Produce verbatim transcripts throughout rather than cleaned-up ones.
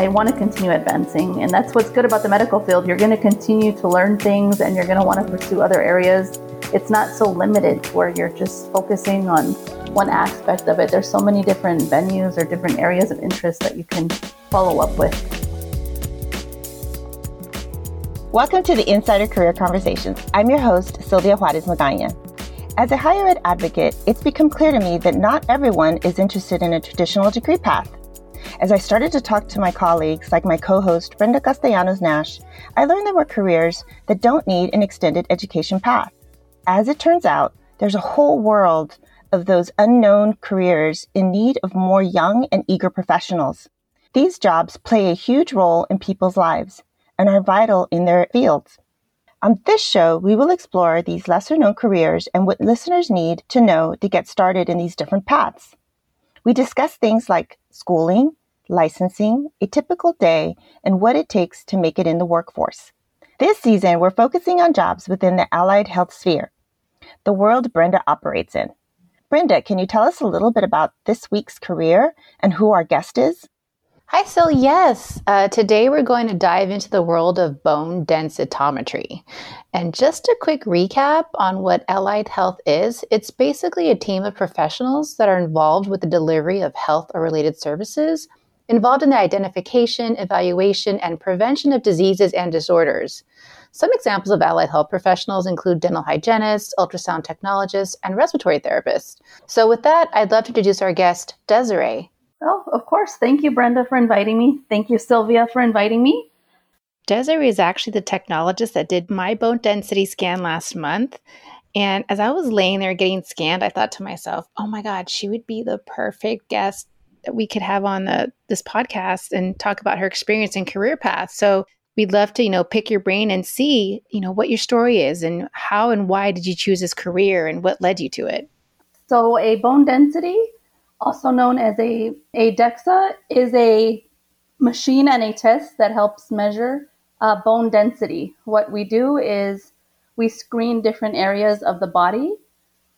I want to continue advancing, and that's what's good about the medical field. You're going to continue to learn things, and you're going to want to pursue other areas. It's not so limited where you're just focusing on one aspect of it. There's so many different venues or different areas of interest that you can follow up with. Welcome to the Insider Career Conversations. I'm your host, Sylvia Juarez Magaña. As a higher ed advocate, it's become clear to me that not everyone is interested in a traditional degree path. As I started to talk to my colleagues, like my co-host, Brenda Castellanos Nash, I learned there were careers that don't need an extended education path. As it turns out, there's a whole world of those unknown careers in need of more young and eager professionals. These jobs play a huge role in people's lives and are vital in their fields. On this show, we will explore these lesser-known careers and what listeners need to know to get started in these different paths. We discuss things like schooling, licensing, a typical day, and what it takes to make it in the workforce. This season, we're focusing on jobs within the allied health sphere, the world Brenda operates in. Brenda, can you tell us a little bit about this week's career and who our guest is? Hi, Sil. Yes. Uh, today, we're going to dive into the world of bone densitometry. And just a quick recap on what allied health is. It's basically a team of professionals that are involved with the delivery of health or related services, involved in the identification, evaluation, and prevention of diseases and disorders. Some examples of allied health professionals include dental hygienists, ultrasound technologists, and respiratory therapists. So with that, I'd love to introduce our guest, Desiree. Oh, of course. Thank you, Brenda, for inviting me. Thank you, Sylvia, for inviting me. Desiree is actually the technologist that did my bone density scan last month. And as I was laying there getting scanned, I thought to myself, oh my God, she would be the perfect guest that we could have on the, this podcast and talk about her experience and career path. So we'd love to, you know, pick your brain and see, you know, what your story is and how and why did you choose this career and what led you to it? So a bone density, also known as a, a DEXA, is a machine and a test that helps measure uh, bone density. What we do is we screen different areas of the body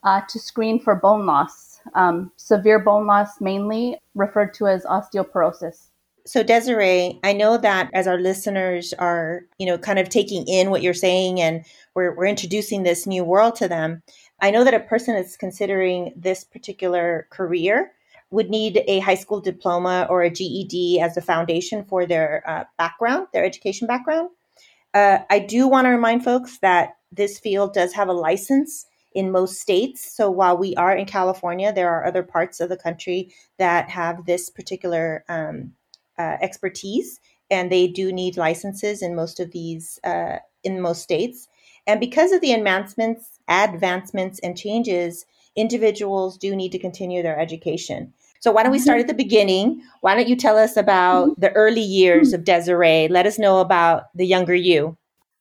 uh, to screen for bone loss, um, severe bone loss, mainly referred to as osteoporosis. So Desiree, I know that as our listeners are, you know, kind of taking in what you're saying and we're we're introducing this new world to them, I know that a person that's considering this particular career would need a high school diploma or a G E D as a foundation for their uh, background, their education background. Uh, I do want to remind folks that this field does have a license in most states. So while we are in California, there are other parts of the country that have this particular um, uh, expertise, and they do need licenses in most of these, uh, in most states. And because of the advancements, advancements and changes, individuals do need to continue their education. So why don't we start at the beginning? Why don't you tell us about the early years of Desiree? Let us know about the younger you.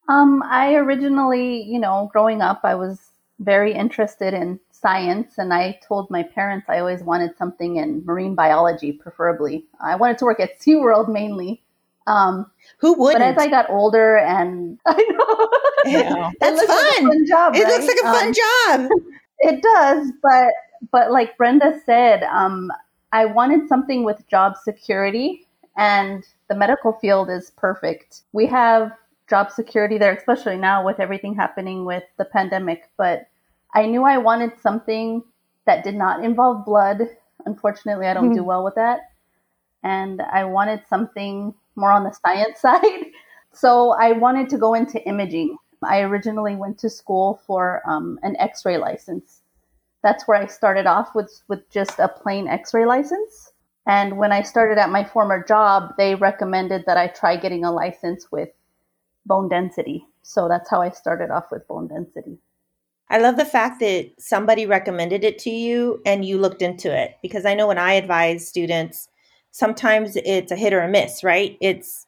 Um, I originally, you know, growing up, I was very interested in science. And I told my parents I always wanted something in marine biology, preferably. I wanted to work at SeaWorld mainly. Um, Who wouldn't? But as I got older and I know... Yeah. That's it looks fun. Like a fun job, it right? looks like a fun um, job. It does, but but like Brenda said, um, I wanted something with job security, and the medical field is perfect. We have job security there, especially now with everything happening with the pandemic. But I knew I wanted something that did not involve blood. Unfortunately, I don't mm-hmm. do well with that, and I wanted something more on the science side. So I wanted to go into imaging. I originally went to school for um, an x-ray license. That's where I started off with, with just a plain x-ray license. And when I started at my former job, they recommended that I try getting a license with bone density. So that's how I started off with bone density. I love the fact that somebody recommended it to you and you looked into it. Because I know when I advise students, sometimes it's a hit or a miss, right? It's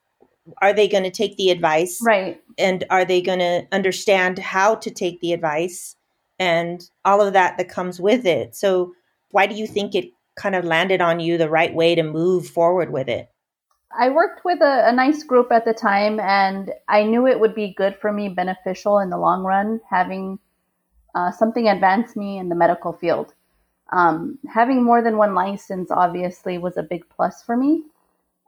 Are they going to take the advice? Right. And are they going to understand how to take the advice and all of that that comes with it? So why do you think it kind of landed on you the right way to move forward with it? I worked with a, a nice group at the time, and I knew it would be good for me, beneficial in the long run, having uh, something advance me in the medical field. Um, having more than one license, obviously, was a big plus for me.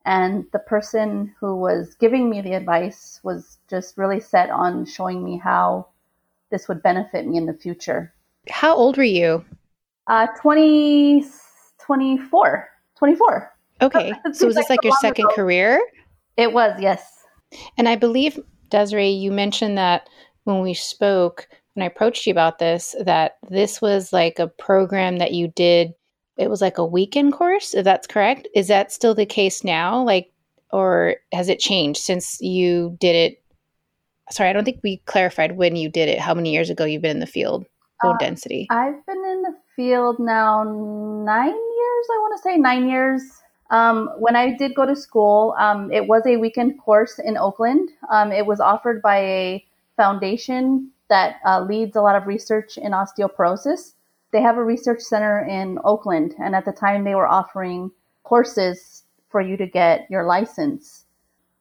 And the person who was giving me the advice was just really set on showing me how this would benefit me in the future. How old were you? Uh, twenty, twenty-four, twenty-four. Okay. So was this like your second career? It was, yes. And I believe, Desiree, you mentioned that when we spoke, when I approached you about this, that this was like a program that you did. It was like a weekend course, if that's correct. Is that still the case now? Like, or has it changed since you did it? Sorry, I don't think we clarified when you did it, how many years ago you've been in the field, bone uh, density. I've been in the field now nine years, I want to say nine years. Um, when I did go to school, um, it was a weekend course in Oakland. Um, it was offered by a foundation that uh, leads a lot of research in osteoporosis. They have a research center in Oakland, and at the time they were offering courses for you to get your license.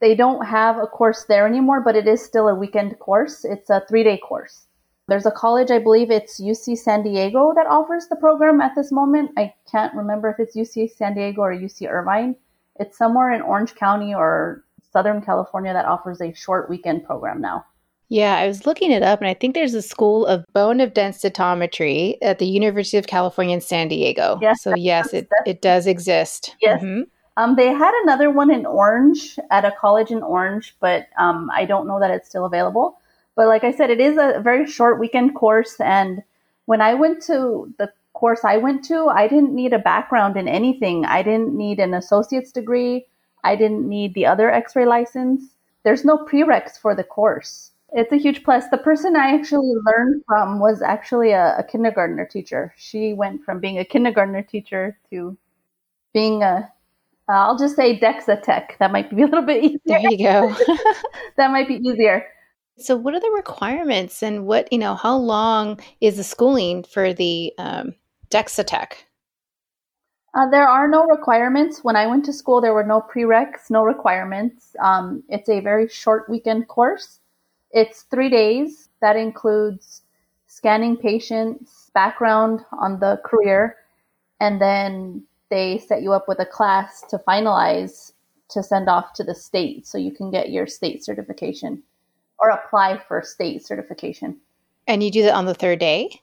They don't have a course there anymore, but it is still a weekend course. It's a three-day course. There's a college, I believe it's U C San Diego, that offers the program at this moment. I can't remember if it's U C San Diego or U C Irvine. It's somewhere in Orange County or Southern California that offers a short weekend program now. Yeah, I was looking it up, and I think there's a school of bone densitometry at the University of California in San Diego. Yes, so yes, it, it does exist. Yes. Mm-hmm. Um, they had another one in Orange, at a college in Orange, but um, I don't know that it's still available. But like I said, it is a very short weekend course. And when I went to the course I went to, I didn't need a background in anything. I didn't need an associate's degree. I didn't need the other x-ray license. There's no prereqs for the course. It's a huge plus. The person I actually learned from was actually a, a kindergartner teacher. She went from being a kindergartner teacher to being a, uh, I'll just say Dexatech. That might be a little bit easier. There you go. That might be easier. So what are the requirements, and what, you know, how long is the schooling for the um, Dexatech? Uh, there are no requirements. When I went to school, there were no prereqs, no requirements. Um, it's a very short weekend course. It's three days. That includes scanning patients, background on the career, and then they set you up with a class to finalize to send off to the state so you can get your state certification or apply for state certification. And you do that on the third day?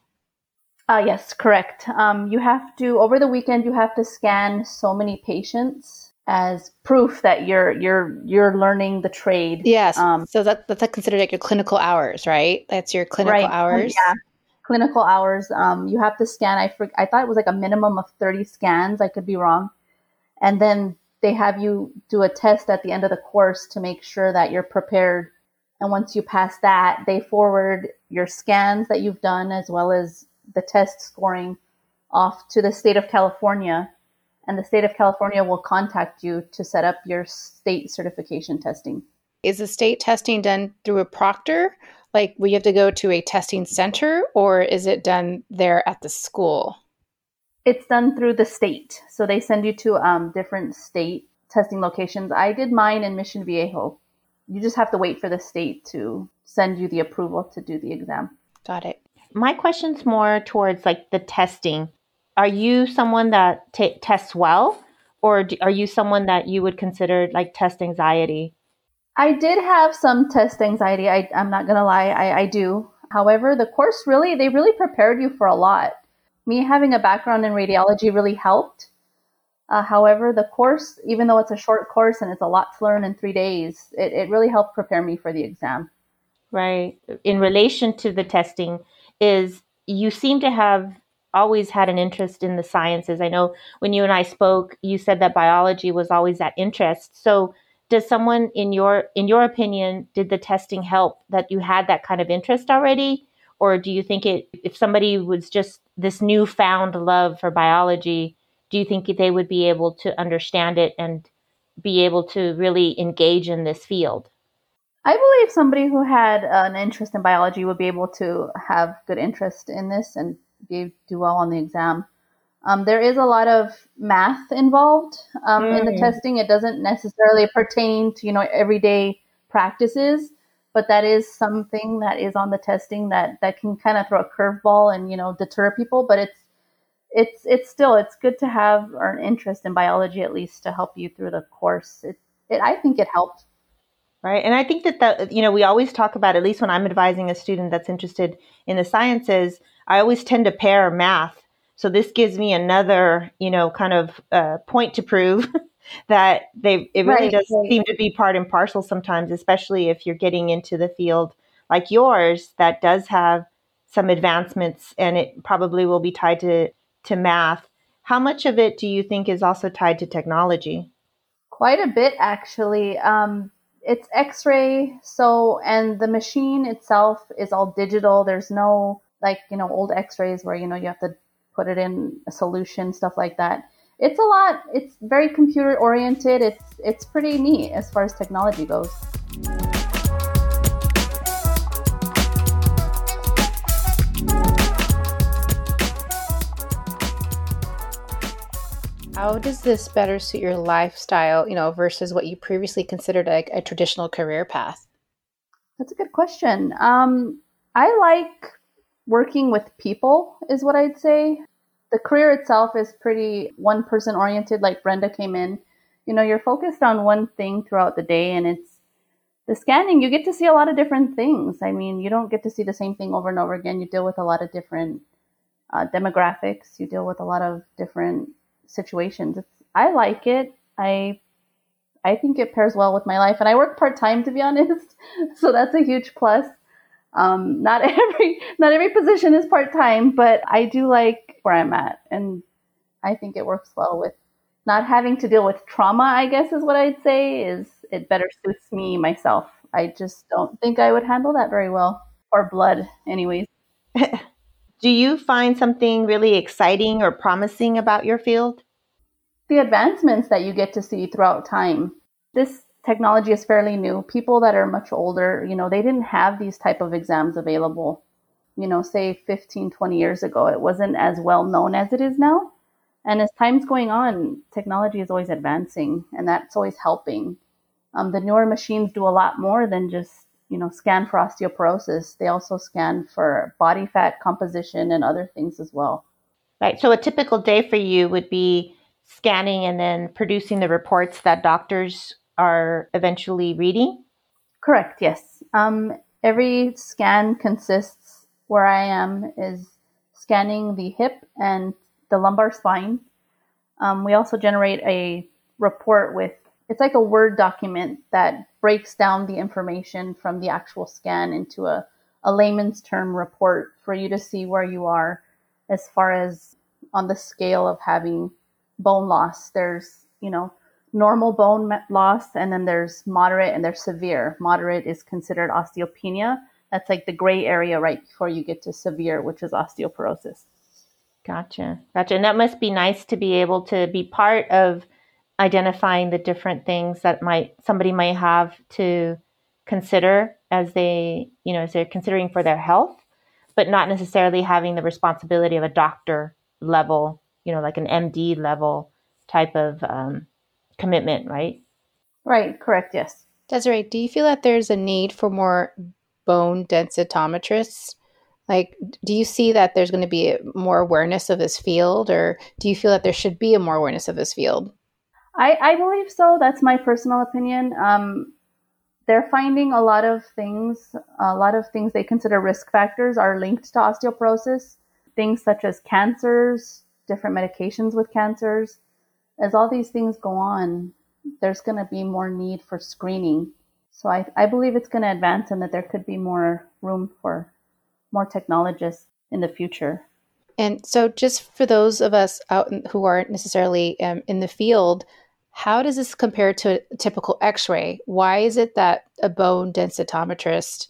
Uh, yes, correct. Um, you have to, over the weekend, you have to scan so many patients as proof that you're you're you're learning the trade. Yes. Um, so that, that's considered like your clinical hours, right? That's your clinical right. hours. Yeah. Clinical hours. Um, you have to scan. I for, I thought it was like a minimum of thirty scans. I could be wrong. And then they have you do a test at the end of the course to make sure that you're prepared. And once you pass that, they forward your scans that you've done as well as the test scoring off to the state of California. And the state of California will contact you to set up your state certification testing. Is the state testing done through a proctor? Like, will you have to go to a testing center, or is it done there at the school? It's done through the state. So they send you to um, different state testing locations. I did mine in Mission Viejo. You just have to wait for the state to send you the approval to do the exam. Got it. My question's more towards like the testing. Are you someone that t- tests well, or do, are you someone that you would consider like test anxiety? I did have some test anxiety. I, I'm not going to lie. I, I do. However, the course really, they really prepared you for a lot. Me having a background in radiology really helped. Uh, however, the course, even though it's a short course and it's a lot to learn in three days, it, it really helped prepare me for the exam. Right. In relation to the testing is you seem to have always had an interest in the sciences. I know when you and I spoke, you said that biology was always that interest. So does someone in your, in your opinion, did the testing help that you had that kind of interest already? Or do you think it, if somebody was just this newfound love for biology, do you think they would be able to understand it and be able to really engage in this field? I believe somebody who had an interest in biology would be able to have good interest in this and do well on the exam. Um, there is a lot of math involved um, mm. in the testing. It doesn't necessarily pertain to, you know, everyday practices, but that is something that is on the testing that, that can kind of throw a curveball and, you know, deter people. But it's it's it's still it's good to have an interest in biology, at least to help you through the course. It, it I think it helped. Right. And I think that, that, you know, we always talk about, at least when I'm advising a student that's interested in the sciences, I always tend to pair math. So this gives me another, you know, kind of uh, point to prove that they it really right. does right. seem to be part and parcel sometimes, especially if you're getting into the field like yours that does have some advancements, and it probably will be tied to, to math. How much of it do you think is also tied to technology? Quite a bit, actually. Um, it's X-ray. So, and the machine itself is all digital. There's no, like, you know, old X-rays where, you know, you have to put it in a solution, stuff like that. It's a lot. It's very computer oriented. It's, it's pretty neat as far as technology goes. How does this better suit your lifestyle, you know, versus what you previously considered a, a traditional career path? That's a good question. Um, I like working with people is what I'd say. The career itself is pretty one person oriented. Like Brenda came in, you know, you're focused on one thing throughout the day, and it's the scanning. You get to see a lot of different things. I mean, you don't get to see the same thing over and over again. You deal with a lot of different uh, demographics. You deal with a lot of different situations. It's, I like it. I I think it pairs well with my life, and I work part-time, to be honest, so that's a huge plus. Um, not every not every position is part-time, but I do like where I'm at, and I think it works well with not having to deal with trauma, I guess is what I'd say, is it better suits me myself. I just don't think I would handle that very well, or blood anyways. Do you find something really exciting or promising about your field? The advancements that you get to see throughout time. This technology is fairly new. People that are much older, you know, they didn't have these type of exams available. You know, say fifteen, twenty years ago, it wasn't as well known as it is now. And as time's going on, technology is always advancing, and that's always helping. Um, the newer machines do a lot more than just, you know, scan for osteoporosis. They also scan for body fat composition and other things as well. Right. So a typical day for you would be scanning and then producing the reports that doctors are eventually reading? Correct. Yes. Um, every scan consists, where I am, is scanning the hip and the lumbar spine. Um, we also generate a report with, it's like a Word document that breaks down the information from the actual scan into a, a layman's term report for you to see where you are as far as on the scale of having bone loss. There's, you know, normal bone loss, and then there's moderate, and there's severe. Moderate is considered osteopenia. That's like the gray area right before you get to severe, which is osteoporosis. Gotcha. Gotcha. And that must be nice to be able to be part of identifying the different things that might somebody might have to consider as they, you know, as they're considering for their health, but not necessarily having the responsibility of a doctor level, you know, like an M D level type of um, commitment, right? Right. Correct. Yes. Desiree, do you feel that there's a need for more bone densitometrists? Like, do you see that there's going to be more awareness of this field, or do you feel that there should be a more awareness of this field? I, I believe so. That's my personal opinion. Um, they're finding a lot of things, a lot of things they consider risk factors are linked to osteoporosis. Things such as cancers, different medications with cancers. As all these things go on, there's going to be more need for screening. So I, I believe it's going to advance, and that there could be more room for more technologists in the future. And so just for those of us out who aren't necessarily um, in the field, how does this compare to a typical X-ray? Why is it that a bone densitometrist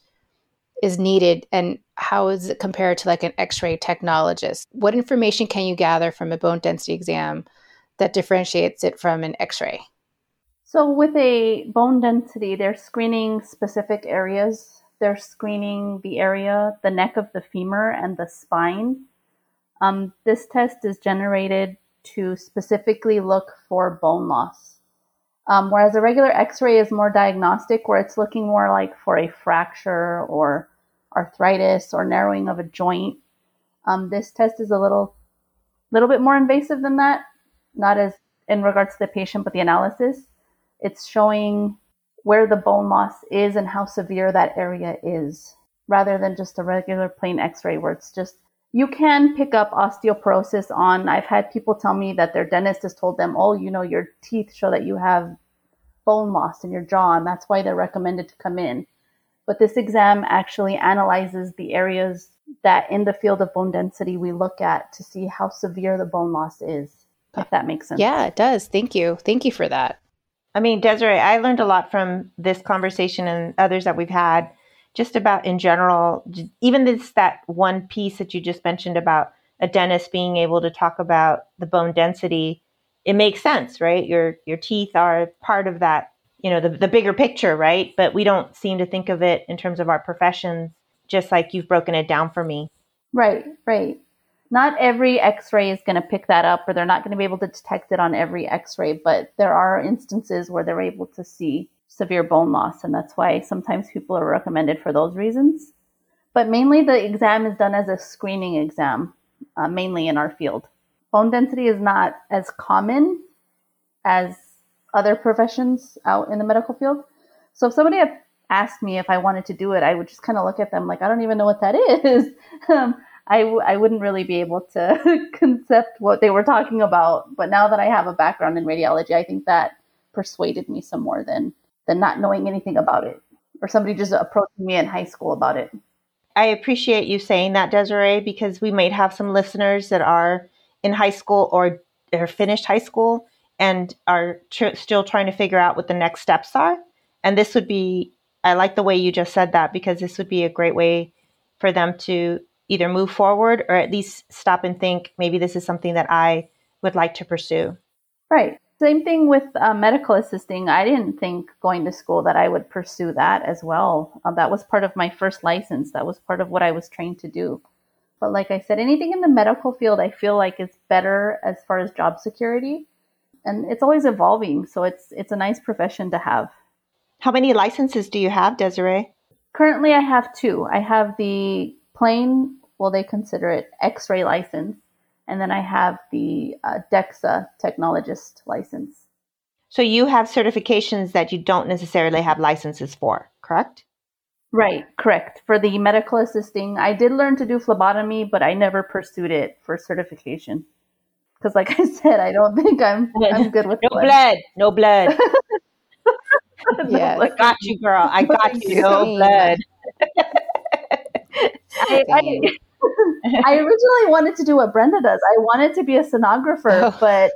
is needed, and how is it compared to like an X-ray technologist? What information can you gather from a bone density exam that differentiates it from an X-ray? So with a bone density, they're screening specific areas. They're screening the area, the neck of the femur and the spine. Um, this test is generated to specifically look for bone loss. Um, whereas a regular X-ray is more diagnostic, where it's looking more like for a fracture or arthritis or narrowing of a joint. Um, this test is a little little bit more invasive than that, not as in regards to the patient, but the analysis. It's showing where the bone loss is and how severe that area is, rather than just a regular plain x-ray where it's just, you can pick up osteoporosis on, I've had people tell me that their dentist has told them, oh, you know, your teeth show that you have bone loss in your jaw, and that's why they're recommended to come in. But this exam actually analyzes the areas that in the field of bone density we look at to see how severe the bone loss is, if that makes sense. Yeah, it does. Thank you. Thank you for that. I mean, Desiree, I learned a lot from this conversation and others that we've had, just about in general, even this, that one piece that you just mentioned about a dentist being able to talk about the bone density. It makes sense, right? Your, your teeth are part of that, you know, the, the bigger picture, right? But we don't seem to think of it in terms of our professions, just like you've broken it down for me. Right, right. Not every x-ray is going to pick that up, or they're not going to be able to detect it on every x-ray, but there are instances where they're able to see severe bone loss. And that's why sometimes people are recommended for those reasons. But mainly the exam is done as a screening exam, uh, mainly in our field. Bone density is not as common as other professions out in the medical field. So if somebody had asked me if I wanted to do it, I would just kind of look at them like, I don't even know what that is. um, I, w- I wouldn't really be able to concept what they were talking about. But now that I have a background in radiology, I think that persuaded me some more than, than not knowing anything about it, or somebody just approaching me in high school about it. I appreciate you saying that, Desiree, because we might have some listeners that are in high school or are finished high school and are tr- still trying to figure out what the next steps are. And this would be, I like the way you just said that, because this would be a great way for them to either move forward or at least stop and think, maybe this is something that I would like to pursue. Right. Same thing with uh, medical assisting. I didn't think going to school that I would pursue that as well. Uh, that was part of my first license. That was part of what I was trained to do. But like I said, anything in the medical field, I feel like is better as far as job security. And it's always evolving. So it's it's a nice profession to have. How many licenses do you have, Desiree? Currently, I have two. I have the plain, well, they consider it x-ray license. And then I have the uh, DEXA technologist license. So you have certifications that you don't necessarily have licenses for, correct? Right, correct. For the medical assisting, I did learn to do phlebotomy, but I never pursued it for certification. Because like I said, I don't think I'm I'm good with no blood. blood. No blood. Yes. I got you, girl. I got you. No blood. I, I, I originally wanted to do what Brenda does. I wanted to be a sonographer, oh. but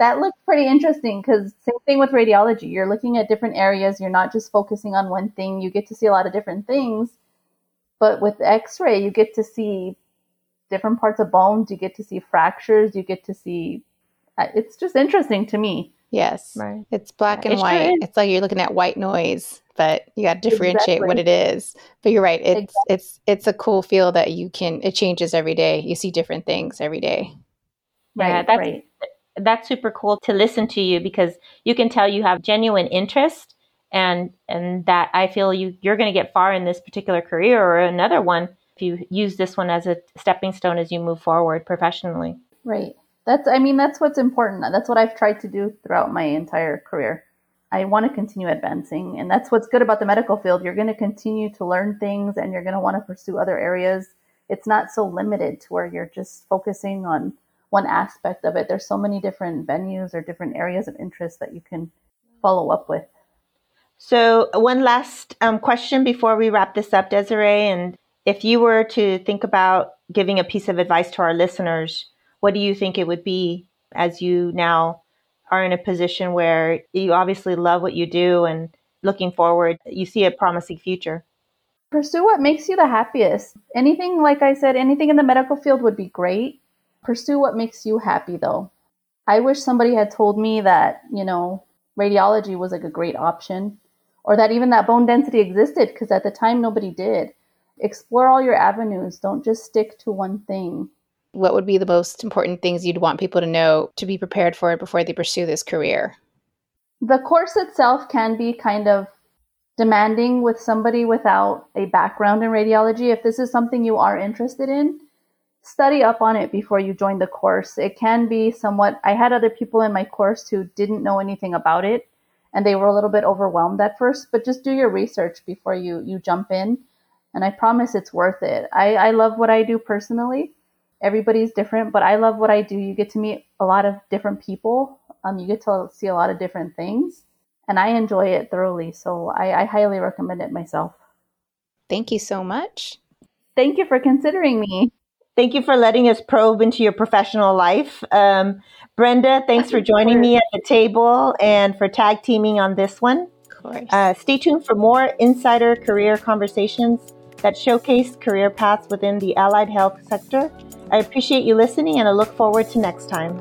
that looked pretty interesting, because same thing with radiology. You're looking at different areas. You're not just focusing on one thing. You get to see a lot of different things. But with x-ray, you get to see different parts of bones. You get to see fractures. You get to see – it's just interesting to me. Yes. Right. It's black and it white. Sure it's like you're looking at white noise. But you got to differentiate exactly. what it is. But you're right. It's exactly. it's it's a cool field that you can, it changes every day. You see different things every day. Right, yeah, that's, right. That's super cool to listen to you, because you can tell you have genuine interest, and and that I feel you, you're going to get far in this particular career or another one if you use this one as a stepping stone as you move forward professionally. Right. That's, I mean, that's what's important. That's what I've tried to do throughout my entire career. I want to continue advancing, and that's what's good about the medical field. You're going to continue to learn things, and you're going to want to pursue other areas. It's not so limited to where you're just focusing on one aspect of it. There's so many different venues or different areas of interest that you can follow up with. So one last um, question before we wrap this up, Desiree, and if you were to think about giving a piece of advice to our listeners, what do you think it would be, as you now are in a position where you obviously love what you do and looking forward, you see a promising future? Pursue what makes you the happiest. Anything, like I said, anything in the medical field would be great. Pursue what makes you happy, though. I wish somebody had told me that, you know, radiology was like a great option, or that even that bone density existed, because at the time nobody did. Explore all your avenues. Don't just stick to one thing. What would be the most important things you'd want people to know to be prepared for it before they pursue this career? The course itself can be kind of demanding with somebody without a background in radiology. If this is something you are interested in, study up on it before you join the course. It can be somewhat, I had other people in my course who didn't know anything about it, and they were a little bit overwhelmed at first, but just do your research before you, you jump in. And I promise it's worth it. I, I love what I do personally. Everybody's different, but I love what I do. You get to meet a lot of different people. Um, you get to see a lot of different things, and I enjoy it thoroughly. So I, I highly recommend it myself. Thank you so much. Thank you for considering me. Thank you for letting us probe into your professional life. Um, Brenda, thanks for joining me at the table and for tag teaming on this one. Of course. Uh, stay tuned for more Insider Career Conversations that showcase career paths within the allied health sector. I appreciate you listening, and I look forward to next time.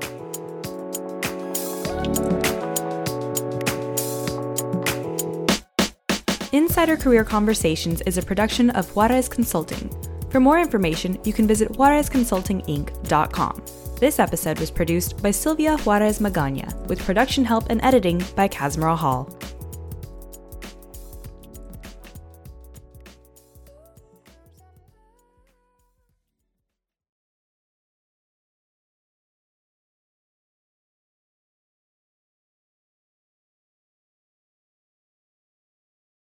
Insider Career Conversations is a production of Juarez Consulting. For more information, you can visit Juarez Consulting Inc dot com. This episode was produced by Sylvia Juarez Magaña, with production help and editing by Casmara Hall.